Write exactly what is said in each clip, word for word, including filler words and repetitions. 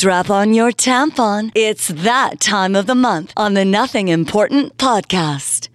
Strap on your tampon. It's that time of the month on the Nothing Important Podcast.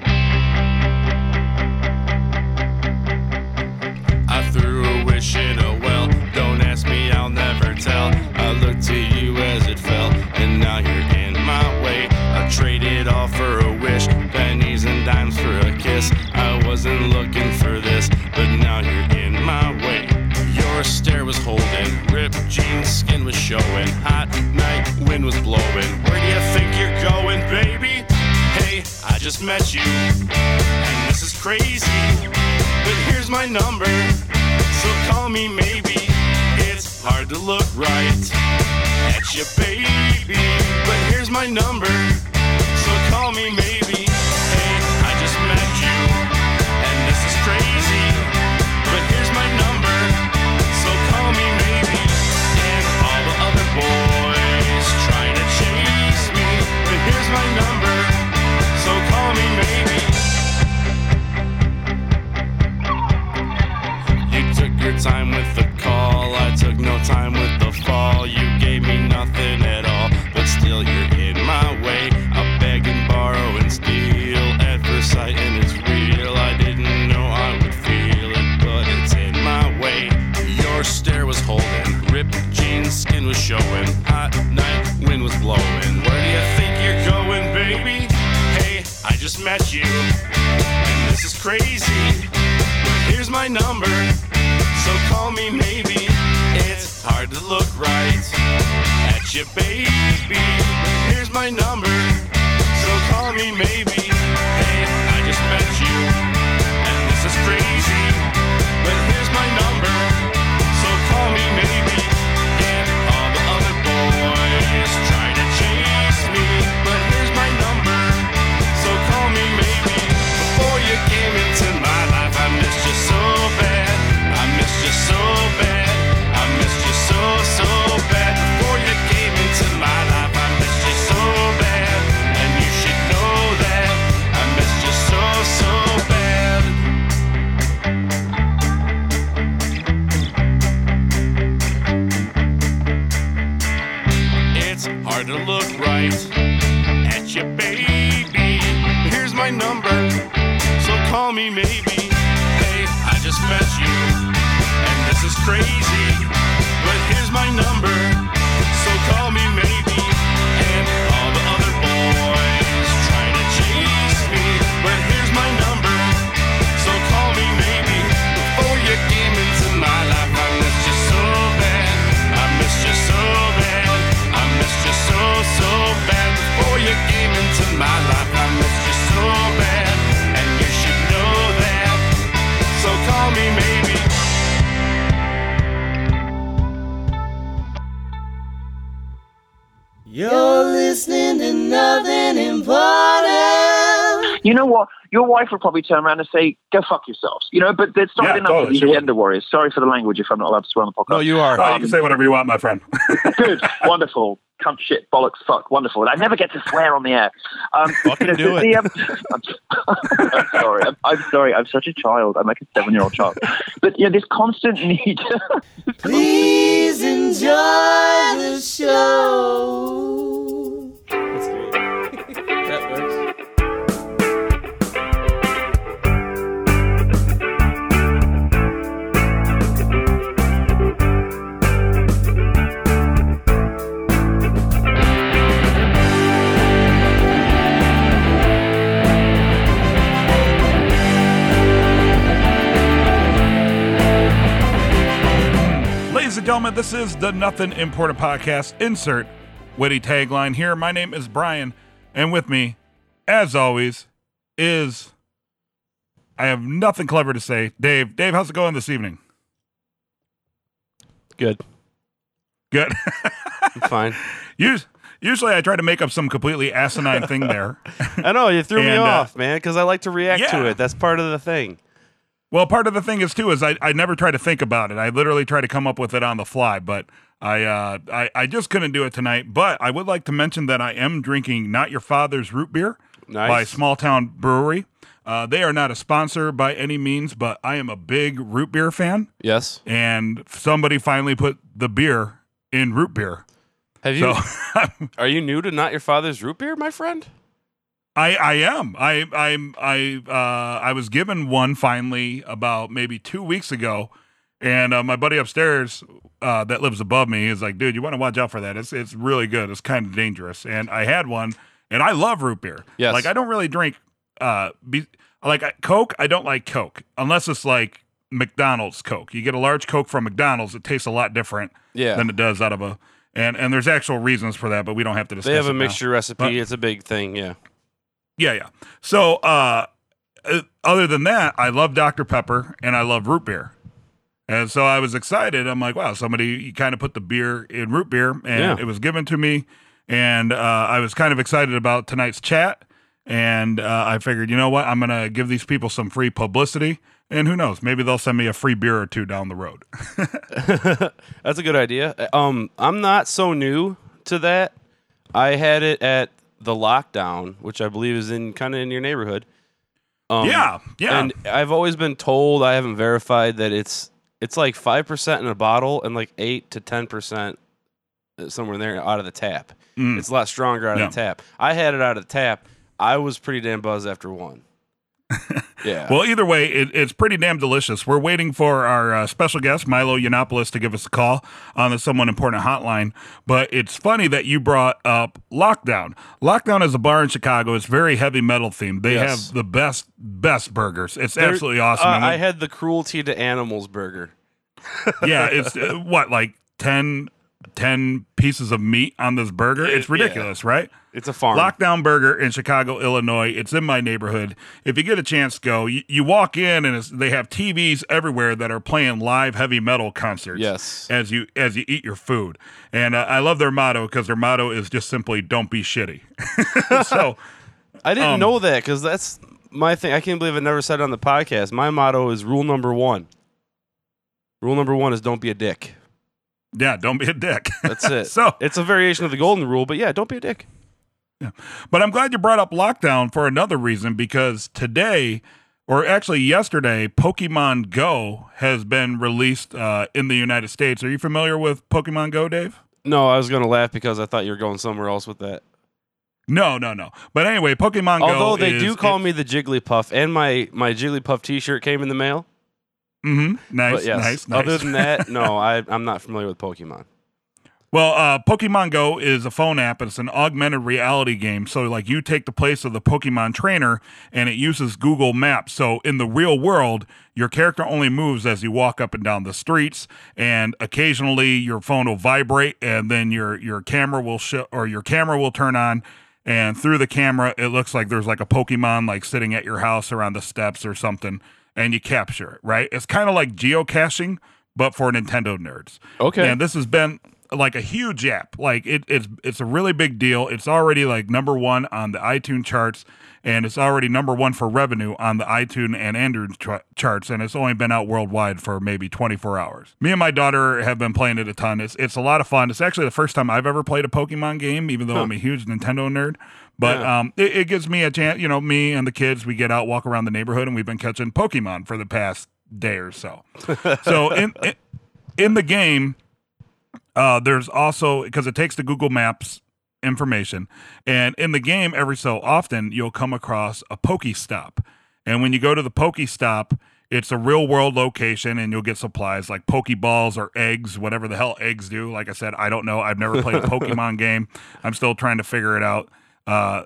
I threw a wish in a well. Don't ask me, I'll never tell. I looked to you as it fell, and now you're in my way. I traded all for a wish, pennies and dimes for a kiss. I wasn't looking for this, but now you're in my way. Your stare was holding, ripped jeans, skin was showing. Hot night, wind was blowing. Where do you think you're going, baby? Hey, I just met you, and this is crazy, but here's my number, so call me maybe. It's hard to look right at you, baby, but here's my number, so call me maybe. Hey, I just met you, and this is crazy, but here's my number, so call me maybe. And all the other boys trying to chase me, but here's my number, so call me maybe. Your time with the call, I took no time with the fall. You gave me nothing at all, but still you're in my way. I beg and borrow and steal at first sight, and it's real. I didn't know I would feel it, but it's in my way. Your stare was holding, ripped jeans, skin was showing. Hot night, wind was blowing. Where do you think you're going, baby? Hey, I just met you, and this is crazy, but here's my number, so call me maybe. It's hard to look right at you, baby, here's my number, so call me maybe. Hey, I just met you, and this is crazy, but here's my number, so call me maybe. And all the other boys try to chase me, but here's my number, so call me maybe. Before you came into my life, I missed you so bad. I missed you so bad, I missed you so, so bad. Before you came into my life, I missed you so bad, and you should know that I missed you so, so bad. It's hard to look right at you, baby, here's my number, so call me maybe. Hey, I just met you, this is crazy, but here's my number, so call me maybe. And all the other boys trying to chase me, but here's my number, so call me maybe. Before you came into my life, I missed you so bad, I missed you so bad, I missed you so, so bad. Before you came into my life, I missed you so bad, and you should know that, so call me maybe. You're listening to Nothing Important. You know what? Your wife will probably turn around and say, go fuck yourselves. You know, but it's not yeah, enough totally. to be gender warriors. Sorry for the language if I'm not allowed to swear on the podcast. No, you are. Um, oh, you can say whatever you want, my friend. Good. Wonderful. Cunt, shit, bollocks, fuck. Wonderful. I never get to swear on the air. Um, Fucking do it. The, um, I'm, I'm sorry. I'm, I'm sorry. I'm such a child. I'm like a seven-year-old child. But, you know, this constant need. Please enjoy the show. That's great. That works. Ladies and gentlemen, this is the Nothing Important Podcast. Insert witty tagline here. My name is Brian, and with me, as always, is, I have nothing clever to say, Dave. Dave, how's it going this evening? Good. Good. I'm fine. Us- usually I try to make up some completely asinine thing there. I know, you threw and, me off, uh, man, because I like to react yeah. to it. That's part of the thing. Well, part of the thing is, too, is I, I never try to think about it. I literally try to come up with it on the fly, but I, uh, I I just couldn't do it tonight. But I would like to mention that I am drinking Not Your Father's Root Beer nice. by Small Town Brewery. Uh, they are not a sponsor by any means, but I am a big root beer fan. Yes. And somebody finally put the beer in root beer. Have you? So, are you new to Not Your Father's Root Beer, my friend? I, I am. I I'm I uh, I was given one finally about maybe two weeks ago, and uh, my buddy upstairs uh, that lives above me is like, dude, you want to watch out for that. It's it's really good. It's kind of dangerous. And I had one, and I love root beer. Yes. Like I don't really drink uh be, like Coke. I don't like Coke unless it's like McDonald's Coke. You get a large Coke from McDonald's. It tastes a lot different yeah. than it does out of a and and there's actual reasons for that, but we don't have to discuss. They have a mixture now. Recipe. But, it's a big thing. Yeah. Yeah, yeah. So, uh, other than that, I love Doctor Pepper and I love root beer. And so I was excited. I'm like, wow, somebody kind of put the beer in root beer, and yeah. it was given to me. And uh, I was kind of excited about tonight's chat. And uh, I figured, you know what? I'm going to give these people some free publicity. And who knows? Maybe they'll send me a free beer or two down the road. That's a good idea. Um, I'm not so new to that. I had it at the Lockdown, which I believe is in kind of in your neighborhood. Um, yeah, yeah. And I've always been told, I haven't verified, that it's it's like five percent in a bottle and like eight to ten percent somewhere in there out of the tap. Mm. It's a lot stronger out yeah. of the tap. I had it out of the tap. I was pretty damn buzzed after one. Yeah. Well, either way, it, it's pretty damn delicious. We're waiting for our uh, special guest, Milo Yiannopoulos, to give us a call on the Someone Important hotline. But it's funny that you brought up Lockdown. Lockdown is a bar in Chicago. It's very heavy metal themed. They yes. have the best, best burgers. It's They're, absolutely awesome. Uh, I had the Cruelty to Animals burger. Yeah, it's uh, what, like ten, ten pieces of meat on this burger? It's ridiculous, yeah. right? It's a farm. Lockdown Burger in Chicago, Illinois. It's in my neighborhood. If you get a chance, go. You, you walk in, and it's, they have T Vs everywhere that are playing live heavy metal concerts. Yes. As you as you eat your food. And uh, I love their motto, because their motto is just simply, don't be shitty. So I didn't um, know that, because that's my thing. I can't believe I never said it on the podcast. My motto is rule number one. Rule number one is don't be a dick. Yeah, don't be a dick. That's it. So it's a variation of the golden rule, but yeah, don't be a dick. Yeah. But I'm glad you brought up Lockdown for another reason, because today, or actually yesterday, Pokemon Go has been released uh, in the United States. Are you familiar with Pokemon Go, Dave? No, I was going to laugh because I thought you were going somewhere else with that. No, no, no. But anyway, Pokemon Although Go Although they is, do call it, me the Jigglypuff, and my, my Jigglypuff t-shirt came in the mail. Mm-hmm. Nice, yes, nice, nice. Other than that, no, I, I'm not familiar with Pokemon. Well, uh, Pokemon Go is a phone app. It's an augmented reality game. So, like, you take the place of the Pokemon trainer, and it uses Google Maps. So, in the real world, your character only moves as you walk up and down the streets, and occasionally your phone will vibrate, and then your your camera will sh- or your camera will turn on, and through the camera, it looks like there's like a Pokemon like sitting at your house or on the steps or something, and you capture it. Right? It's kind of like geocaching, but for Nintendo nerds. Okay. And this has been like a huge app. Like it, it's it's a really big deal. It's already like number one on the iTunes charts, and it's already number one for revenue on the iTunes and Android tra- charts, and it's only been out worldwide for maybe twenty-four hours. Me and my daughter have been playing it a ton. It's it's a lot of fun. It's actually the first time I've ever played a Pokemon game, even though huh. I'm a huge Nintendo nerd. But yeah. um, it, it gives me a chance, you know, me and the kids, we get out, walk around the neighborhood, and we've been catching Pokemon for the past day or so. So in, in in the game... Uh, there's also, because it takes the Google Maps information, and in the game, every so often, you'll come across a Pokestop. And when you go to the Pokestop, it's a real-world location, and you'll get supplies like Pokeballs or eggs, whatever the hell eggs do. Like I said, I don't know. I've never played a Pokemon game. I'm still trying to figure it out. Uh,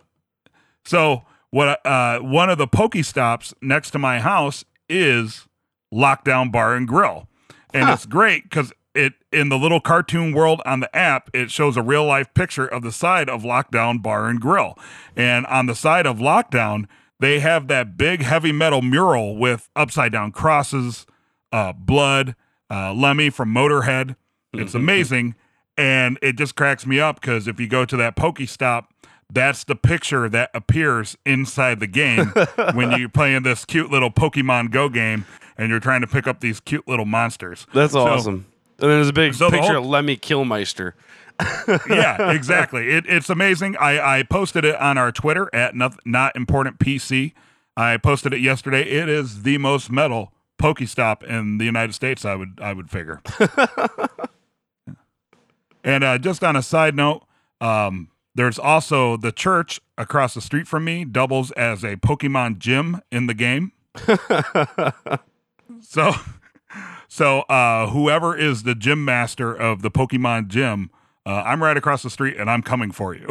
so what? Uh, one of the Pokestops next to my house is Lockdown Bar and Grill, and huh. it's great because... It in the little cartoon world on the app, it shows a real life picture of the side of Lockdown Bar and Grill. And on the side of Lockdown, they have that big heavy metal mural with upside down crosses, uh, blood, uh, Lemmy from Motörhead. It's amazing. And it just cracks me up because if you go to that Pokestop, that's the picture that appears inside the game when you're playing this cute little Pokemon Go game and you're trying to pick up these cute little monsters. That's so awesome. And there's a big so picture whole, of Lemmy Kilmeister. Yeah, exactly. It, it's amazing. I, I posted it on our Twitter at not, not Important P C. I posted it yesterday. It is the most metal Pokestop in the United States, I would I would figure. And uh, just on a side note, um, there's also the church across the street from me doubles as a Pokemon gym in the game. so, so uh, whoever is the gym master of the Pokemon gym, uh, I'm right across the street and I'm coming for you.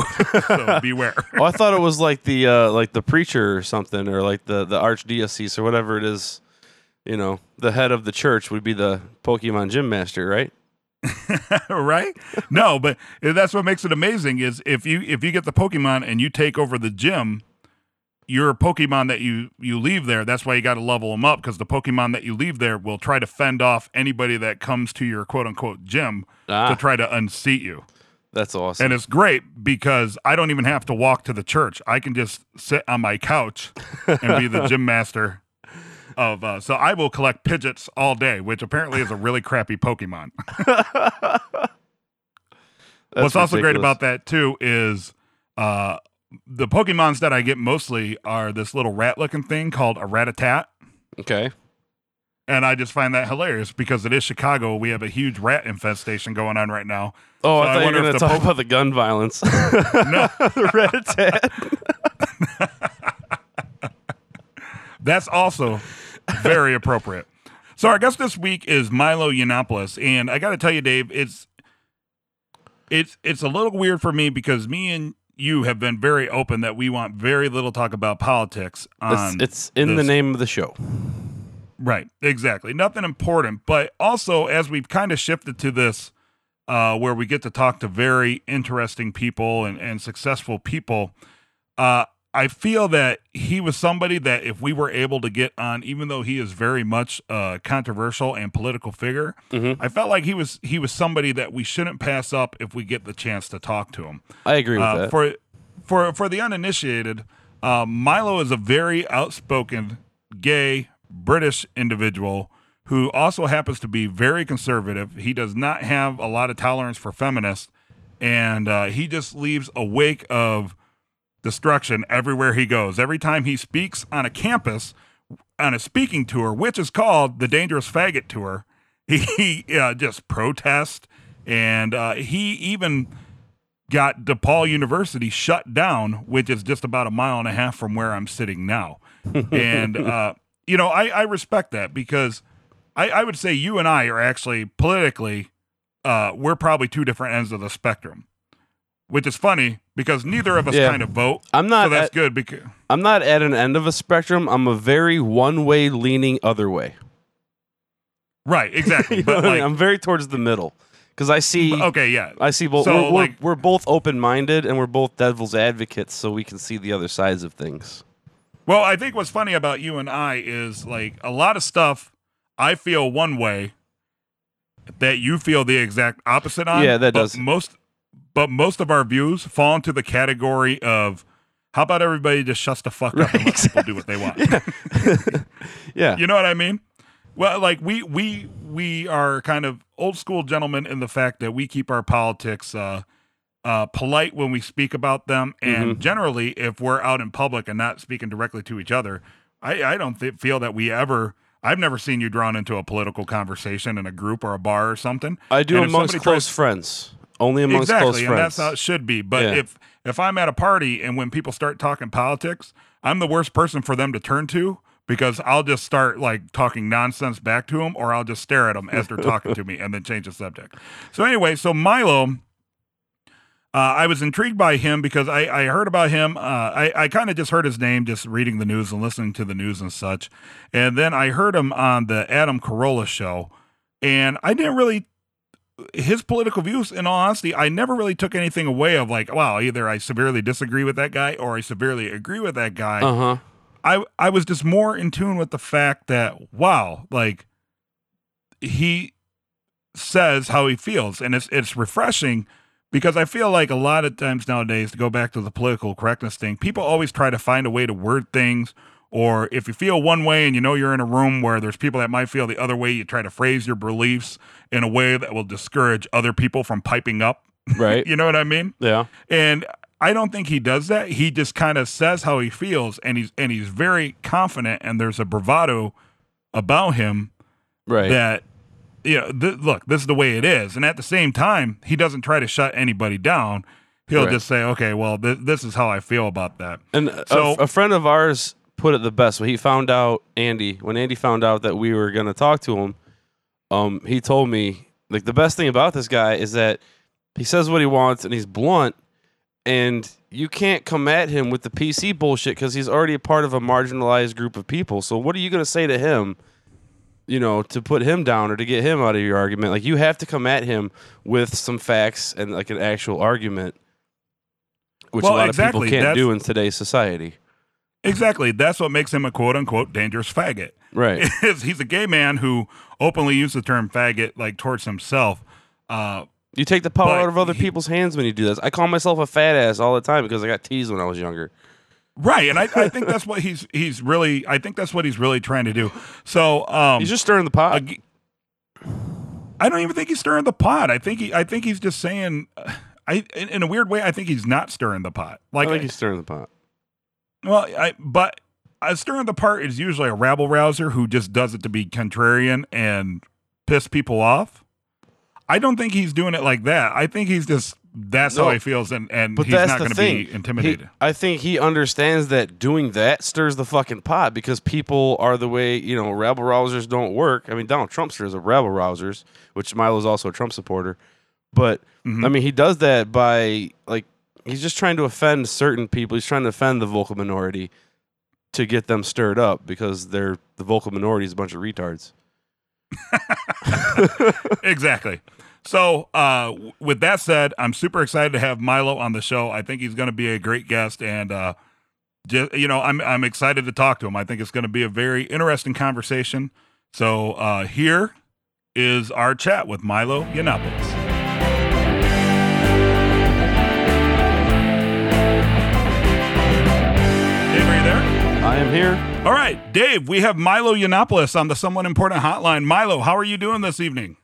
So beware. Oh, I thought it was like the uh, like the preacher or something, or like the the archdiocese or whatever it is. You know, the head of the church would be the Pokemon gym master, right? Right? No, but that's what makes it amazing is if you if you get the Pokemon and you take over the gym, your Pokemon that you, you leave there, that's why you got to level them up, because the Pokemon that you leave there will try to fend off anybody that comes to your quote-unquote gym ah. to try to unseat you. That's awesome. And it's great because I don't even have to walk to the church. I can just sit on my couch and be the gym master. Of uh, so I will collect Pidgeots all day, which apparently is a really crappy Pokemon. What's also ridiculous. Great about that too is uh, the Pokemons that I get mostly are this little rat-looking thing called a Rat-a-tat. Okay. And I just find that hilarious because it is Chicago. We have a huge rat infestation going on right now. Oh, so I thought I you were going to talk po- about the gun violence. No, the Rat-a-tat. That's also very appropriate. So our guest this week is Milo Yiannopoulos, and I got to tell you, Dave, it's it's it's a little weird for me because me and you have been very open that we want very little talk about politics. On it's, it's in this. The name of the show, right? Exactly, nothing important. But also, as we've kind of shifted to this, uh, where we get to talk to very interesting people and and successful people, uh. I feel that he was somebody that if we were able to get on, even though he is very much a uh, controversial and political figure, mm-hmm. I felt like he was he was somebody that we shouldn't pass up if we get the chance to talk to him. I agree with uh, that. For for for the uninitiated, uh, Milo is a very outspoken, gay, British individual who also happens to be very conservative. He does not have a lot of tolerance for feminists, and uh, he just leaves a wake of destruction everywhere he goes. Every time he speaks on a campus, on a speaking tour, which is called the Dangerous Faggot Tour, he uh, just protests, and uh, he even got DePaul University shut down, which is just about a mile and a half from where I'm sitting now. And, uh, you know, I, I respect that because I, I would say you and I are actually politically, uh, we're probably two different ends of the spectrum. Which is funny because neither of us yeah. kind of vote. I'm not. So that's at, good because I'm not at an end of a spectrum. I'm a very one way leaning other way. Right. Exactly. But like, I'm very towards the middle because I see. Okay. Yeah. I see both. So we're, like, we're, we're both open minded and we're both devil's advocates, so we can see the other sides of things. Well, I think what's funny about you and I is like a lot of stuff I feel one way that you feel the exact opposite on. Yeah, that does most. But most of our views fall into the category of, how about everybody just shuts the fuck right, up and let exactly. people do what they want? Yeah. yeah. You know what I mean? Well, like, we we we are kind of old school gentlemen in the fact that we keep our politics uh, uh, polite when we speak about them. And mm-hmm. generally, if we're out in public and not speaking directly to each other, I, I don't th- feel that we ever... I've never seen you drawn into a political conversation in a group or a bar or something. I do and amongst close tries- friends. Only amongst exactly, close friends. Exactly, and that's how it should be. But yeah. if if I'm at a party and when people start talking politics, I'm the worst person for them to turn to because I'll just start like talking nonsense back to them, or I'll just stare at them as they're talking to me and then change the subject. So anyway, so Milo, uh, I was intrigued by him because I, I heard about him. Uh, I, I kind of just heard his name just reading the news and listening to the news and such. And then I heard him on the Adam Carolla Show, and I didn't really... his political views, in all honesty, I never really took anything away of like, wow, either I severely disagree with that guy or I severely agree with that guy. Uh-huh. I I was just more in tune with the fact that, wow, like he says how he feels. And it's it's refreshing because I feel like a lot of times nowadays, to go back to the political correctness thing, people always try to find a way to word things. Or if you feel one way and you know you're in a room where there's people that might feel the other way, you try to phrase your beliefs in a way that will discourage other people from piping up. Right. You know what I mean? Yeah. And I don't think he does that. He just kind of says how he feels, and he's and he's very confident, and there's a bravado about him right. that you know, th- look, this is the way it is. And at the same time, he doesn't try to shut anybody down. He'll right. just say, okay, well, th- this is how I feel about that. And so, a, f- a friend of ours put it the best when he found out, Andy, when Andy found out that we were going to talk to him, um, he told me, like, the best thing about this guy is that he says what he wants and he's blunt, and you can't come at him with the P C bullshit because he's already a part of a marginalized group of people. So what are you going to say to him, you know, to put him down or to get him out of your argument? Like, you have to come at him with some facts and, like, an actual argument, which well, a lot exactly. of people can't That's, do in today's society. Exactly. That's what makes him a quote-unquote dangerous faggot. Right. He's a gay man who openly used the term faggot, like, towards himself. Uh, you take the power out of other he, people's hands when you do this. I call myself a fat ass all the time because I got teased when I was younger. Right, and I, I think that's what he's he's really, I think that's what he's really trying to do. So um, he's just stirring the pot. Uh, I don't even think he's stirring the pot. I think he, I think he's just saying... Uh, I, in, in a weird way, I think he's not stirring the pot. Like, I think he's stirring the pot. Well, I, but uh, stirring the pot is usually a rabble rouser who just does it to be contrarian and piss people off. I don't think he's doing it like that. I think he's just, that's no, how he feels, and, and he's not going to be intimidated. He, I think he understands that doing that stirs the fucking pot because people are the way, you know, rabble rousers don't work. I mean, Donald Trump stirs up rabble rousers, which Milo's also a Trump supporter. But, mm-hmm. I mean, he does that by, like, he's just trying to offend certain people. He's trying to offend the vocal minority to get them stirred up because they're the vocal minority is a bunch of retards. Exactly. So, uh, with that said, I'm super excited to have Milo on the show. I think he's going to be a great guest, and, uh, just, you know, I'm, I'm excited to talk to him. I think it's going to be a very interesting conversation. So, uh, here is our chat with Milo Yiannopoulos. I am here. All right, Dave, we have Milo Yiannopoulos on the Someone Important Hotline. Milo, how are you doing this evening?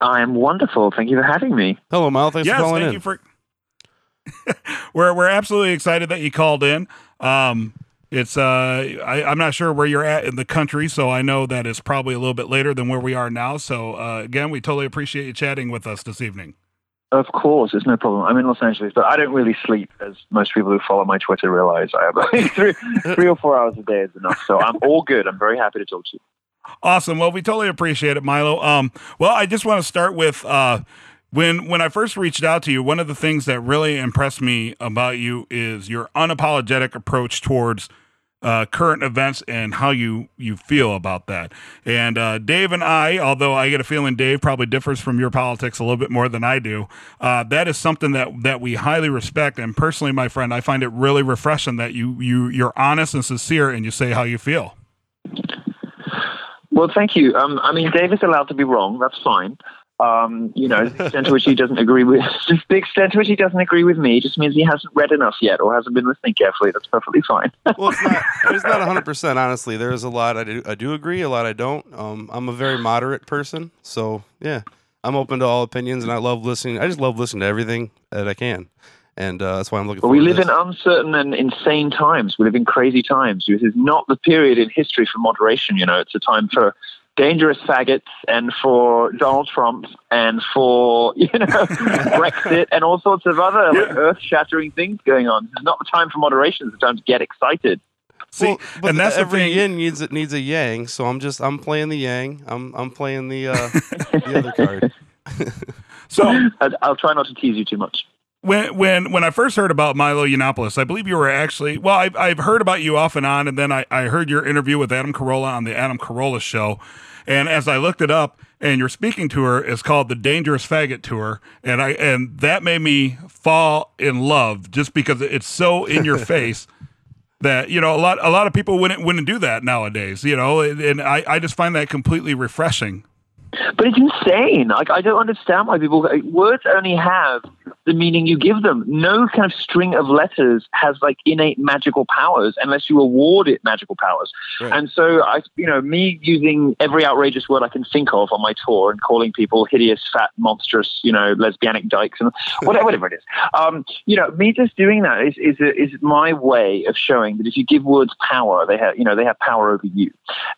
I am wonderful. Thank you for having me. Hello, Milo. Thanks yes, for calling thank in. Yes, thank you for... we're, we're absolutely excited that you called in. Um, it's uh, I, I'm not sure where you're at in the country, so I know that it's probably a little bit later than where we are now. So, uh, again, we totally appreciate you chatting with us this evening. Of course, it's no problem. I'm in Los Angeles, but I don't really sleep, as most people who follow my Twitter realize. I have like three, three or four hours a day is enough, so I'm all good. I'm very happy to talk to you. Awesome. Well, we totally appreciate it, Milo. Um, well, I just want to start with uh, when when I first reached out to you, one of the things that really impressed me about you is your unapologetic approach towards Uh, current events and how you, you feel about that. And uh, Dave and I, although I get a feeling Dave probably differs from your politics a little bit more than I do, uh, that is something that, that we highly respect. And personally, my friend, I find it really refreshing that you, you, you're honest and sincere and you say how you feel. Well, thank you. Um, I mean, Dave is allowed to be wrong. That's fine. Um, you know, the extent to which he doesn't agree with the extent to which he doesn't agree with me just means he hasn't read enough yet or hasn't been listening carefully. That's perfectly fine. Well, it's not, it's not one hundred percent, honestly. There is a lot I do, I do agree, a lot I don't. Um, I'm a very moderate person, so yeah, I'm open to all opinions, and I love listening. I just love listening to everything that I can, and uh, that's why I'm looking for. Well, we live this. in uncertain and insane times. We live in crazy times. This is not the period in history for moderation. You know, it's a time for dangerous faggots and for Donald Trump and for, you know, Brexit and all sorts of other like, yeah. earth-shattering things going on. It's not the time for moderation. It's the time to get excited. See, well, but and that's every yin needs it needs a yang. So I'm just I'm playing the yang. I'm I'm playing the uh, the other card. So I'll try not to tease you too much. When when when I first heard about Milo Yiannopoulos, I believe you were actually well. I've I've heard about you off and on, and then I, I heard your interview with Adam Carolla on the Adam Carolla Show, and as I looked it up, and your speaking tour is called the Dangerous Faggot Tour, and I and that made me fall in love just because it's so in your face that you know a lot a lot of people wouldn't wouldn't do that nowadays, you know, and I, I just find that completely refreshing. But it's insane. Like, I don't understand why people... Like, words only have the meaning you give them. No kind of string of letters has, like, innate magical powers unless you award it magical powers. Right. And so, I, you know, me using every outrageous word I can think of on my tour and calling people hideous, fat, monstrous, you know, lesbianic dykes and whatever, whatever it is. Um, you know, me just doing that is is, a, is my way of showing that if you give words power, they have, you know, they have power over you.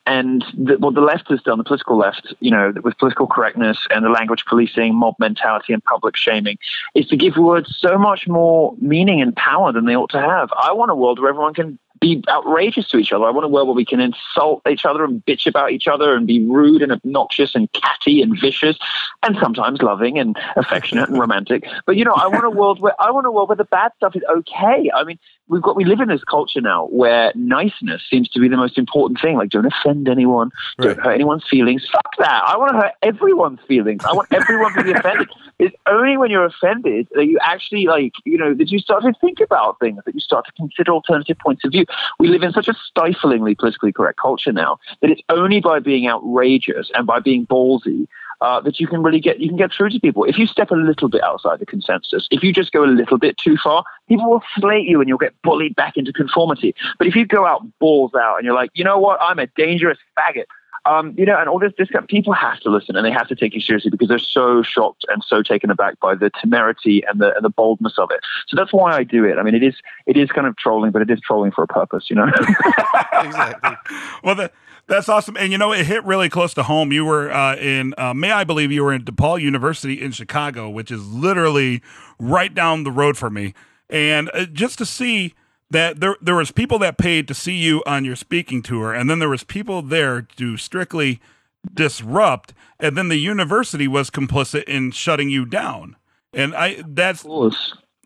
And the, what the left has done, the political left, you know... with political correctness and the language policing, mob mentality, and public shaming is to give words so much more meaning and power than they ought to have. I want a world where everyone can be outrageous to each other. I want a world where we can insult each other and bitch about each other and be rude and obnoxious and catty and vicious and sometimes loving and affectionate and romantic. But, you know, I want a world where I want a world where the bad stuff is okay. I mean, we've got, we live in this culture now where niceness seems to be the most important thing. Like, don't offend anyone. Don't right. hurt anyone's feelings. Fuck that. I want to hurt everyone's feelings. I want everyone to be offended. It's only when you're offended that you actually, like, you know, that you start to think about things, that you start to consider alternative points of view. We live in such a stiflingly politically correct culture now that it's only by being outrageous and by being ballsy uh, that you can really get you can get through to people. If you step a little bit outside the consensus, if you just go a little bit too far, people will slate you and you'll get bullied back into conformity. But if you go out balls out and you're like, you know what, I'm a dangerous faggot. Um, you know, and all this discount, people have to listen and they have to take you seriously because they're so shocked and so taken aback by the temerity and the, and the boldness of it. So that's why I do it. I mean, it is it is kind of trolling, but it is trolling for a purpose, you know? Exactly. Well, the, that's awesome. And, you know, it hit really close to home. You were uh, in, uh, may I believe you were in DePaul University in Chicago, which is literally right down the road for me. And uh, just to see... that there there was people that paid to see you on your speaking tour, and then there was people there to strictly disrupt, and then the university was complicit in shutting you down. And I that's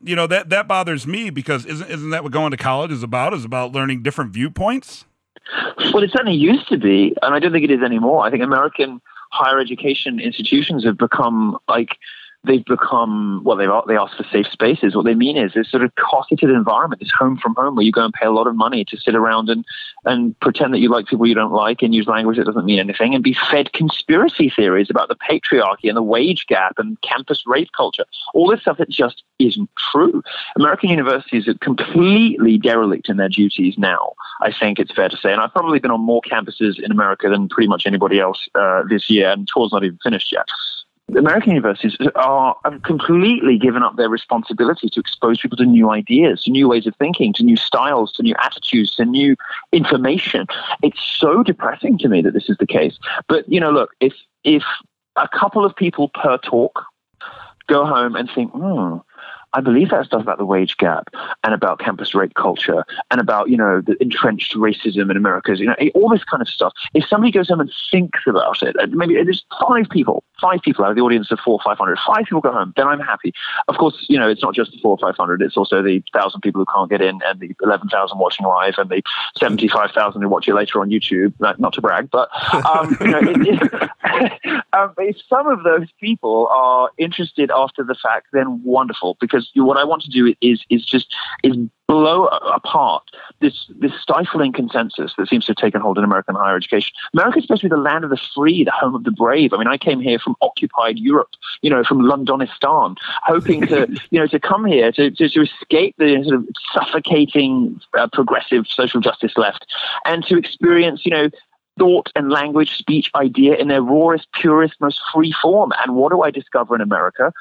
you know that that bothers me because isn't isn't that what going to college is about? Is about learning different viewpoints? Well, it certainly used to be, and I don't think it is anymore. I think American higher education institutions have become like They've become, well, they've, they ask for safe spaces. What they mean is this sort of cosseted environment, this home from home where you go and pay a lot of money to sit around and, and pretend that you like people you don't like and use language that doesn't mean anything and be fed conspiracy theories about the patriarchy and the wage gap and campus rape culture, all this stuff that just isn't true. American universities are completely derelict in their duties now, I think it's fair to say. And I've probably been on more campuses in America than pretty much anybody else uh, this year, and tour's not even finished yet. American universities are have completely given up their responsibility to expose people to new ideas, to new ways of thinking, to new styles, to new attitudes, to new information. It's so depressing to me that this is the case. But, you know, look, if if a couple of people per talk go home and think, hmm, I believe that stuff about the wage gap and about campus rape culture and about, you know, the entrenched racism in America, you know, all this kind of stuff. If somebody goes home and thinks about it, maybe there's five people, five people out of the audience of four or five hundred, five people go home, then I'm happy. Of course, you know, it's not just the four or five hundred, it's also the thousand people who can't get in and the eleven thousand watching live and the seventy-five thousand who watch it later on YouTube, not to brag, but, um, you know, it, it, um, if some of those people are interested after the fact, then wonderful, because what I want to do is is just is blow apart this this stifling consensus that seems to have taken hold in American higher education. America is supposed to be the land of the free, the home of the brave. I mean, I came here from occupied Europe, you know, from Londonistan, hoping to you know to come here to to, to escape the sort of suffocating uh, progressive social justice left and to experience you know. thought and language, speech, idea in their rawest, purest, most free form. And what do I discover in America?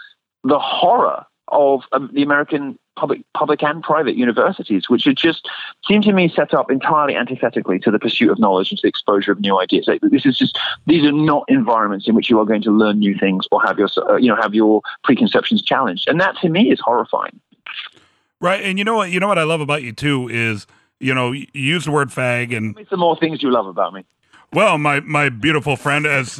The horror of um, the American public public and private universities, which are just, seem to me, set up entirely antithetically to the pursuit of knowledge and to the exposure of new ideas. Like, this is just, these are not environments in which you are going to learn new things or have your, uh, you know, have your preconceptions challenged. And that, to me, is horrifying. Right. And you know what, you know what I love about you too is, you know, you use the word fag and... Tell me some more things you love about me. Well, my, my beautiful friend has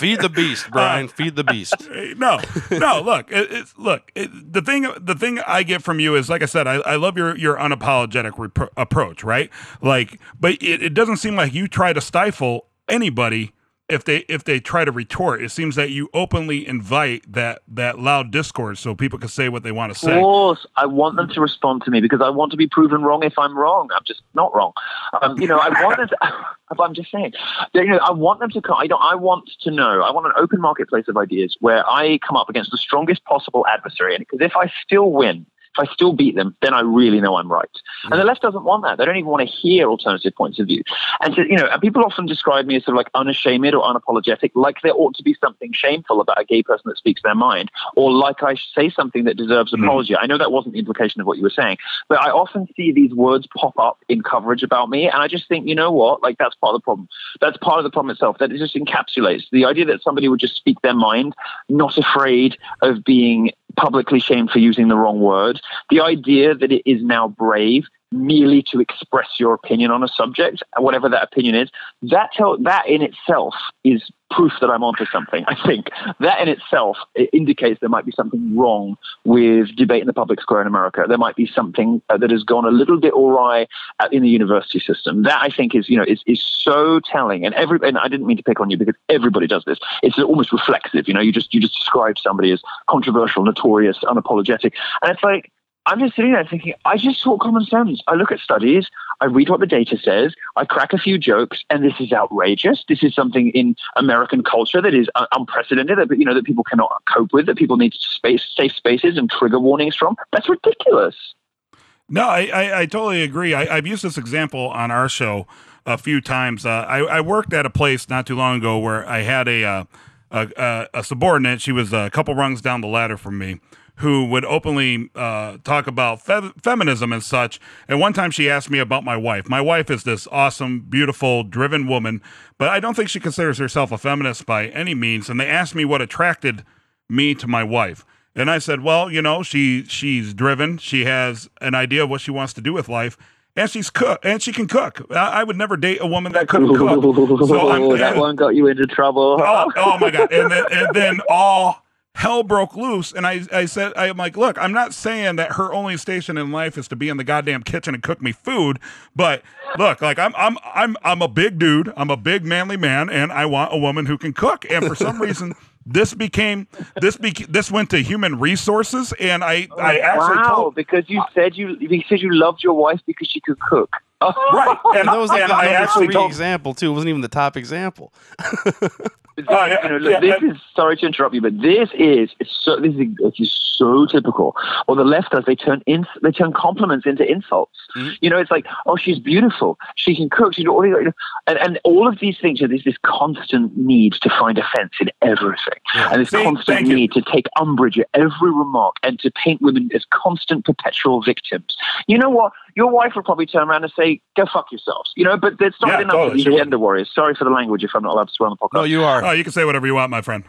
feed the beast, Brian. Uh, feed the beast. No, no. Look, it, it's, look. It, the thing, the thing I get from you is, like I said, I, I love your your unapologetic repro- approach, right? Like, but it, it doesn't seem like you try to stifle anybody if they if they try to retort. It seems that you openly invite that that loud discourse so people can say what they want to say. Of course, I want them to respond to me because I want to be proven wrong if I'm wrong. I'm just not wrong. Um, you know, I wanted. I'm just saying, you know, I want them to come. I don't. I want to know. I want an open marketplace of ideas where I come up against the strongest possible adversary, and because if I still win, If I still beat them, then I really know I'm right. And the left doesn't want that. They don't even want to hear alternative points of view. And so, you know, and people often describe me as sort of like unashamed or unapologetic, like there ought to be something shameful about a gay person that speaks their mind, or like I say something that deserves an apology. I know that wasn't the implication of what you were saying, but I often see these words pop up in coverage about me, and I just think, you know what, like that's part of the problem. That's part of the problem itself, that it just encapsulates the idea that somebody would just speak their mind, not afraid of being publicly shamed for using the wrong word. The idea that it is now brave merely to express your opinion on a subject, whatever that opinion is, that tell, that in itself is proof that I'm onto something. I think that in itself it indicates there might be something wrong with debate in the public square in America. There might be something uh, that has gone a little bit awry uh, in the university system. That I think is, you know, is, is so telling. And every, and I didn't mean to pick on you because everybody does this. It's almost reflexive. You know, you just, you just describe somebody as controversial, notorious, unapologetic. And it's like, I'm just sitting there thinking, I just talk common sense. I look at studies, I read what the data says, I crack a few jokes, and this is outrageous. This is something in American culture that is uh, unprecedented, that, you know, that people cannot cope with, that people need space, safe spaces and trigger warnings from. That's ridiculous. No, I, I, I totally agree. I, I've used this example on our show a few times. Uh, I, I worked at a place not too long ago where I had a, uh, a, a subordinate. She was a couple rungs down the ladder from me, who would openly uh, talk about fe- feminism and such. And one time she asked me about my wife. My wife is this awesome, beautiful, driven woman, but I don't think she considers herself a feminist by any means. And they asked me what attracted me to my wife. And I said, well, you know, she she's driven. She has an idea of what she wants to do with life. And she's cook, and she can cook. I, I would never date a woman that couldn't cook. So I'm, that and, one got you into trouble. Oh, oh my God. And then, and then all... hell broke loose, and I, I said, I'm like, look, I'm not saying that her only station in life is to be in the goddamn kitchen and cook me food, but look, like I'm, I'm, I'm, I'm a big dude, I'm a big manly man, and I want a woman who can cook. And for some reason, this became, this beca- this went to human resources, and I, oh, I actually wow, told, because you said you, you said you loved your wife because she could cook. Right, and that was like the actually told, example too. It wasn't even the top example. This, oh, yeah, you know, look, yeah, this is, sorry to interrupt you, but this is it's so this is, this is so typical. Or the left does, they turn in, they turn compliments into insults. Mm-hmm. You know, it's like, oh, she's beautiful, she can cook, she can do all these, you know, and and all of these things. You know, there's this constant need to find offense in everything, yeah, and this See, constant need you. to take umbrage at every remark and to paint women as constant, perpetual victims. You know what? Your wife would probably turn around and say, "Go fuck yourselves," you know. But it's not yeah, enough totally. of these gender warriors. Sorry for the language if I'm not allowed to swear on the podcast. No, you are. Oh, you can say whatever you want, my friend.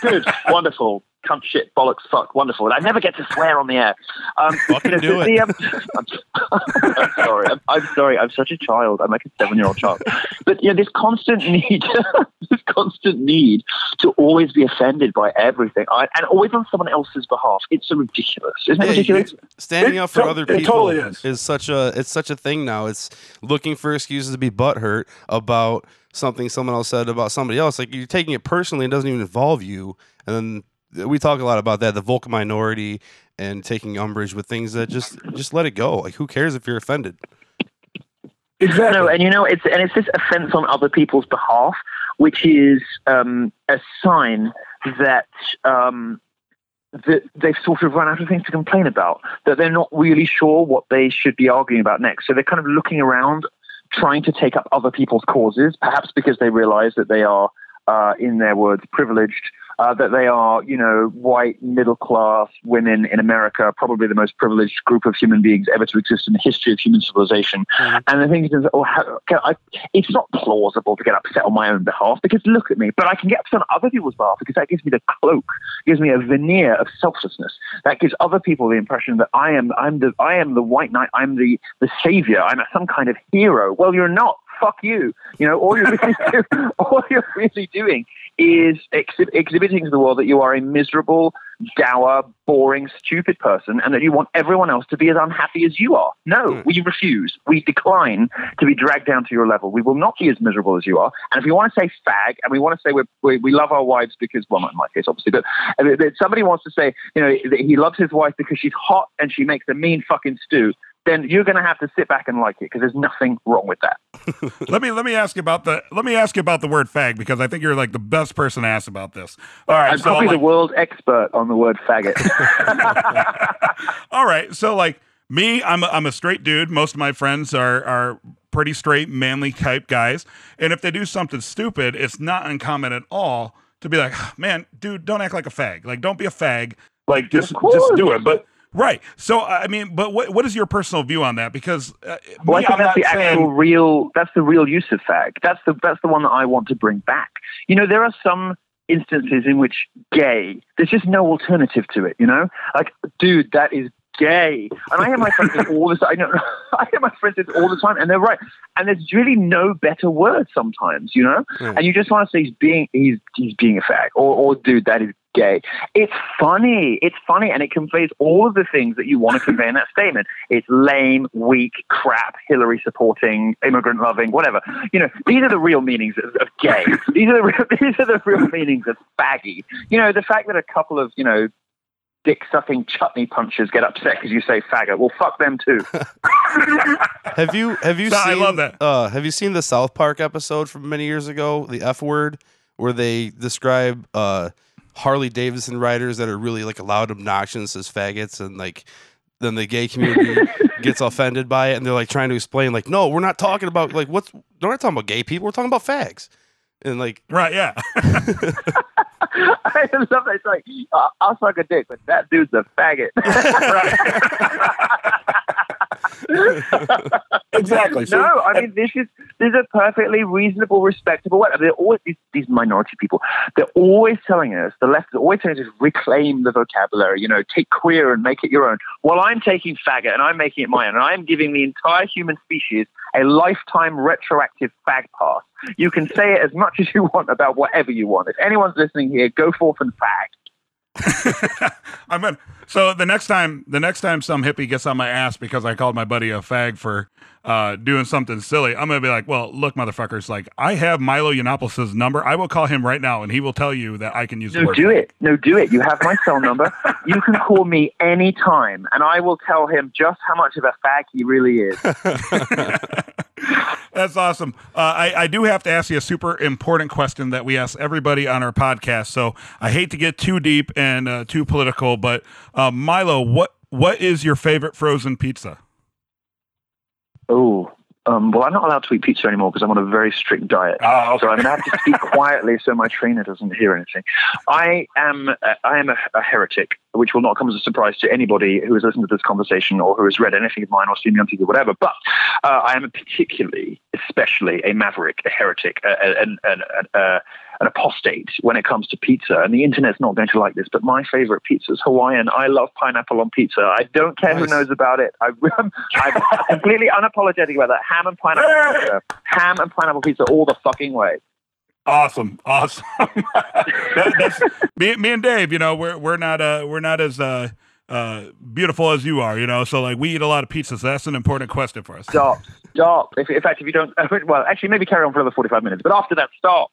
Good, wonderful, cunt, shit, bollocks, fuck, wonderful. I never get to swear on the air. Um, Fucking you know, do the, it. The, um, I'm, I'm sorry. I'm, I'm sorry. I'm such a child. I'm like a seven-year-old child. But you know, this constant need, this constant need to always be offended by everything, I, and always on someone else's behalf. It's so ridiculous, isn't it? Hey, ridiculous. Standing it, up for it, other people totally is. is such a it's such a thing now. It's looking for excuses to be butthurt about something someone else said about somebody else. Like, you're taking it personally, it doesn't even involve you. And then we talk a lot about that, the vocal minority and taking umbrage with things that just, just let it go. Like, who cares if you're offended? Exactly. No, and you know, it's, and it's this offense on other people's behalf, which is um, a sign that, um, that they've sort of run out of things to complain about, that they're not really sure what they should be arguing about next. So they're kind of looking around, trying to take up other people's causes, perhaps because they realize that they are, uh, in their words, privileged, uh, that they are, you know, white, middle-class women in America, probably the most privileged group of human beings ever to exist in the history of human civilization. Mm-hmm. And the thing is, oh, how, can I, it's not plausible to get upset on my own behalf, because look at me, but I can get upset on other people's behalf, because that gives me the cloak, gives me a veneer of selflessness. That gives other people the impression that I am, I'm the, I am the white knight, I'm the, the savior, I'm some kind of hero. Well, you're not. Fuck you. You know, all you're really, do, all you're really doing is exhi- exhibiting to the world that you are a miserable, dour, boring, stupid person, and that you want everyone else to be as unhappy as you are. No, mm. we refuse. We decline to be dragged down to your level. We will not be as miserable as you are. And if you want to say fag, and we want to say we're, we we love our wives because, well, not in my case, obviously, but if somebody wants to say, you know, that he loves his wife because she's hot and she makes a mean fucking stew, then you're going to have to sit back and like it, because there's nothing wrong with that. let me let me ask you about the let me ask you about the word fag, because I think you're like the best person to ask about this. All right, I'm so probably like, the world expert on the word faggot. All right, so like me, I'm a, I'm a straight dude. Most of my friends are are pretty straight, manly type guys, and if they do something stupid, it's not uncommon at all to be like, man, dude, don't act like a fag. Like, don't be a fag. Like, just just do it. But right. So, I mean, but what what is your personal view on that? Because uh, well, me, I think I'm that's the saying... actual real, that's the real use of fag. That's the, that's the one that I want to bring back. You know, there are some instances in which gay, there's just no alternative to it, you know? Like, dude, that is gay. And I hear my friends all the time. I, know, I hear my friends all the time, and they're right. And there's really no better word sometimes, you know? Mm. And you just want to say he's being, he's, he's being a fag, or, or dude, that is gay. It's funny. It's funny, and it conveys all of the things that you want to convey in that statement. It's lame, weak, crap, Hillary supporting, immigrant loving, whatever. You know, these are the real meanings of, of gay. These are the real, these are the real meanings of faggy. You know, the fact that a couple of, you know, dick-sucking chutney punchers get upset because you say faggot. Well, fuck them too. have you have you so, seen? I love that. Uh, have you seen the South Park episode from many years ago, the F word, where they describe uh, Harley Davidson riders that are really like loud, obnoxious as faggots, and like then the gay community gets offended by it, and they're like trying to explain, like, no, we're not talking about like what's we're not talking about gay people, we're talking about fags, and like right, yeah. I love that. It's like, uh, I'll suck a dick, but that dude's a faggot. Exactly. No, I mean, this is this is a perfectly reasonable, respectable way. I mean, they're always these, these minority people. They're always telling us, the left is always telling us, reclaim the vocabulary. You know, take queer and make it your own. Well, I'm taking faggot and I'm making it my own, and I'm giving the entire human species a lifetime retroactive fag pass. You can say it as much as you want about whatever you want. If anyone's listening here, go forth and fag. I'm gonna, so the next time, the next time some hippie gets on my ass because I called my buddy a fag for uh, doing something silly, I'm gonna be like, "Well, look, motherfuckers, like I have Milo Yiannopoulos' number. I will call him right now, and he will tell you that I can use." No, the word do fag. It. No, do it. You have my cell number. You can call me anytime, and I will tell him just how much of a fag he really is. That's awesome. Uh, I, I do have to ask you a super important question that we ask everybody on our podcast. So I hate to get too deep and uh, too political, but uh, Milo, what what is your favorite frozen pizza? Oh, um, well, I'm not allowed to eat pizza anymore because I'm on a very strict diet. Oh, okay. So I'm going to have to speak quietly so my trainer doesn't hear anything. I am uh, I am a, a heretic, which will not come as a surprise to anybody who has listened to this conversation or who has read anything of mine or seen me on T V or whatever. But uh, I am a particularly, especially a maverick, a heretic, an an an apostate when it comes to pizza. And the internet's not going to like this, but my favorite pizza is Hawaiian. I love pineapple on pizza. I don't care nice. Who knows about it. I, I'm, I'm completely unapologetic about that. Ham and pineapple pizza. Ham and pineapple pizza all the fucking way. Awesome, awesome. that, that's, me, me and Dave, you know, we're we're not uh we're not as uh uh beautiful as you are, you know. So like, we eat a lot of pizza. So that's an important question for us. Stop, stop. If, in fact, if you don't, well, actually, maybe carry on for another forty-five minutes. But after that, stop.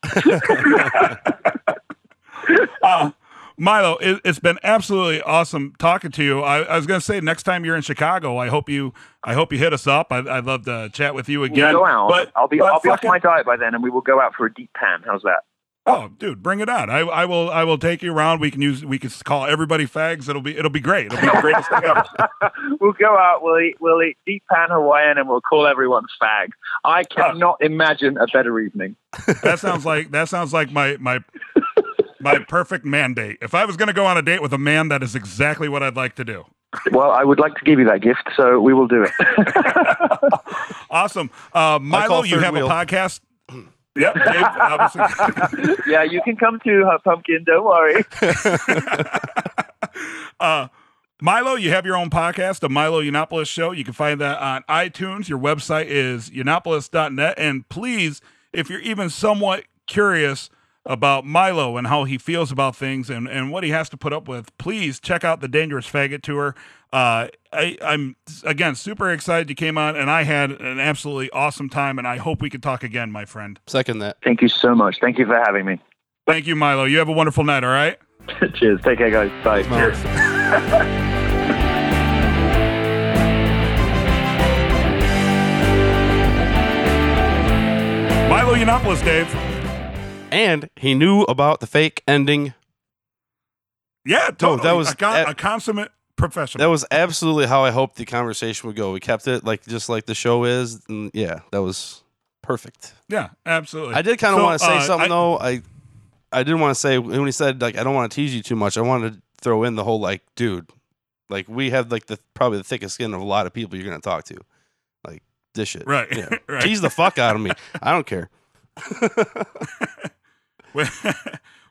uh, Milo, it, it's been absolutely awesome talking to you. I, I was going to say, next time you're in Chicago, I hope you I hope you hit us up. I, I'd love to chat with you again. We'll go out. But, I'll be but I'll be fucking... off my diet by then, and we will go out for a deep pan. How's that? Oh, dude, bring it on! I, I will I will take you around. We can use we can call everybody fags. It'll be it'll be great. It'll be the greatest thing ever. We'll go out. We'll eat we'll eat deep pan Hawaiian, and we'll call everyone fag. I cannot uh, imagine a better evening. That sounds like that sounds like my my. My perfect mandate. If I was going to go on a date with a man, that is exactly what I'd like to do. Well, I would like to give you that gift, so we will do it. Awesome. Uh, Milo, you have wheel. a podcast? Yep. Dave, obviously. Yeah, you can come too, huh, Pumpkin. Don't worry. uh, Milo, you have your own podcast, The Milo Yiannopoulos Show. You can find that on iTunes. Your website is yiannopoulos dot net. And please, if you're even somewhat curious about Milo and how he feels about things and, and what he has to put up with, please check out the Dangerous Faggot Tour. Uh, I, I'm, again, super excited you came on, and I had an absolutely awesome time, and I hope we could talk again, my friend. Second that. Thank you so much. Thank you for having me. Thank you, Milo. You have a wonderful night, all right? Cheers. Take care, guys. Bye. Cheers. Yiannopoulos, Dave. And he knew about the fake ending. Yeah, totally. No, that was a, con- a consummate professional. That was absolutely how I hoped the conversation would go. We kept it like just like the show is. And yeah, that was perfect. Yeah, absolutely. I did kind of so, want to say uh, something I, though. I I didn't want to say when he said like I don't want to tease you too much. I wanted to throw in the whole like, dude, like we have like the probably the thickest skin of a lot of people you're gonna talk to, like this shit. Right. Yeah. Right. Tease the fuck out of me. I don't care.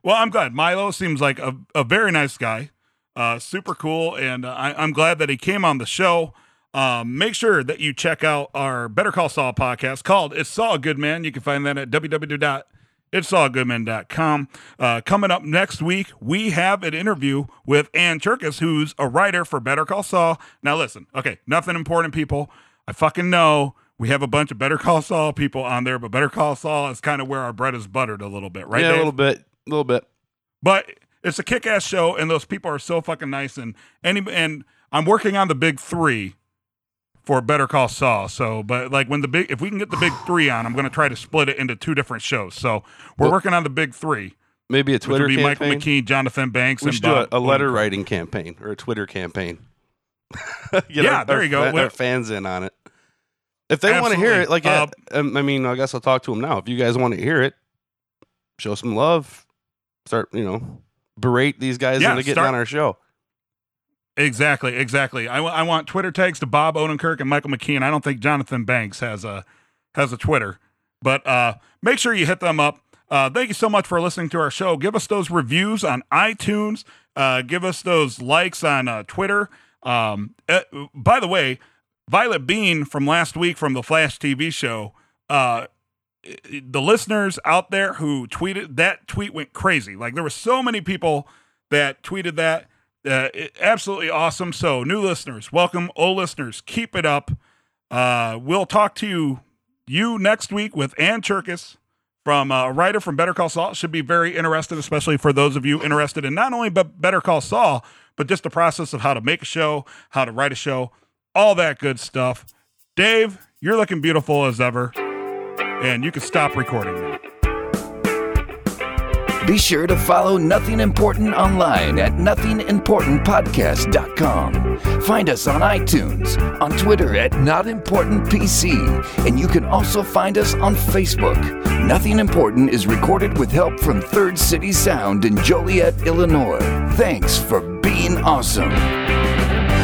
Well, I'm glad. Milo seems like a, a very nice guy, uh, super cool, and uh, I, I'm glad that he came on the show. Um, make sure that you check out our Better Call Saul podcast called It's Saul Goodman. You can find that at w w w dot it's saul goodman dot com. Uh, coming up next week, we have an interview with Ann Cherkis, who's a writer for Better Call Saul. Now, listen, okay, nothing important, people. I fucking know. We have a bunch of Better Call Saul people on there, but Better Call Saul is kind of where our bread is buttered a little bit, right? Yeah, Dave? a little bit, a little bit. But it's a kick-ass show, and those people are so fucking nice. And any, and I'm working on the big three for Better Call Saul. So, but like when the big, if we can get the big three on, I'm going to try to split it into two different shows. So we're well, working on the big three. Maybe a Twitter which would be campaign. Michael McKean, Jonathan Banks, we and Bob. Do a, a letter writing campaign or a Twitter campaign. Yeah, our, there our, you go. Our, our fans in on it. If they want to hear it, like, uh, I mean, I guess I'll talk to them now. If you guys want to hear it, show some love, start, you know, berate these guys yeah, into getting start, on our show. Exactly, exactly. I, w- I want Twitter tags to Bob Odenkirk and Michael McKean. I don't think Jonathan Banks has a has a Twitter, but uh, make sure you hit them up. Uh, thank you so much for listening to our show. Give us those reviews on iTunes. Uh, give us those likes on uh, Twitter. Um, uh, by the way, Violet Bean from last week from the Flash T V show, uh, the listeners out there who tweeted, that tweet went crazy. Like, there were so many people that tweeted that. Uh, it, absolutely awesome. So, new listeners, welcome. Old listeners, keep it up. Uh, we'll talk to you, you next week with Ann Cherkis, from uh, a writer from Better Call Saul. Should be very interested, especially for those of you interested in not only Better Call Saul, but just the process of how to make a show, how to write a show, all that good stuff. Dave, you're looking beautiful as ever, and you can stop recording now. Be sure to follow Nothing Important online at nothing important podcast dot com. Find us on iTunes, on Twitter at Not Important P C, and you can also find us on Facebook. Nothing Important is recorded with help from Third City Sound in Joliet, Illinois. Thanks for being awesome.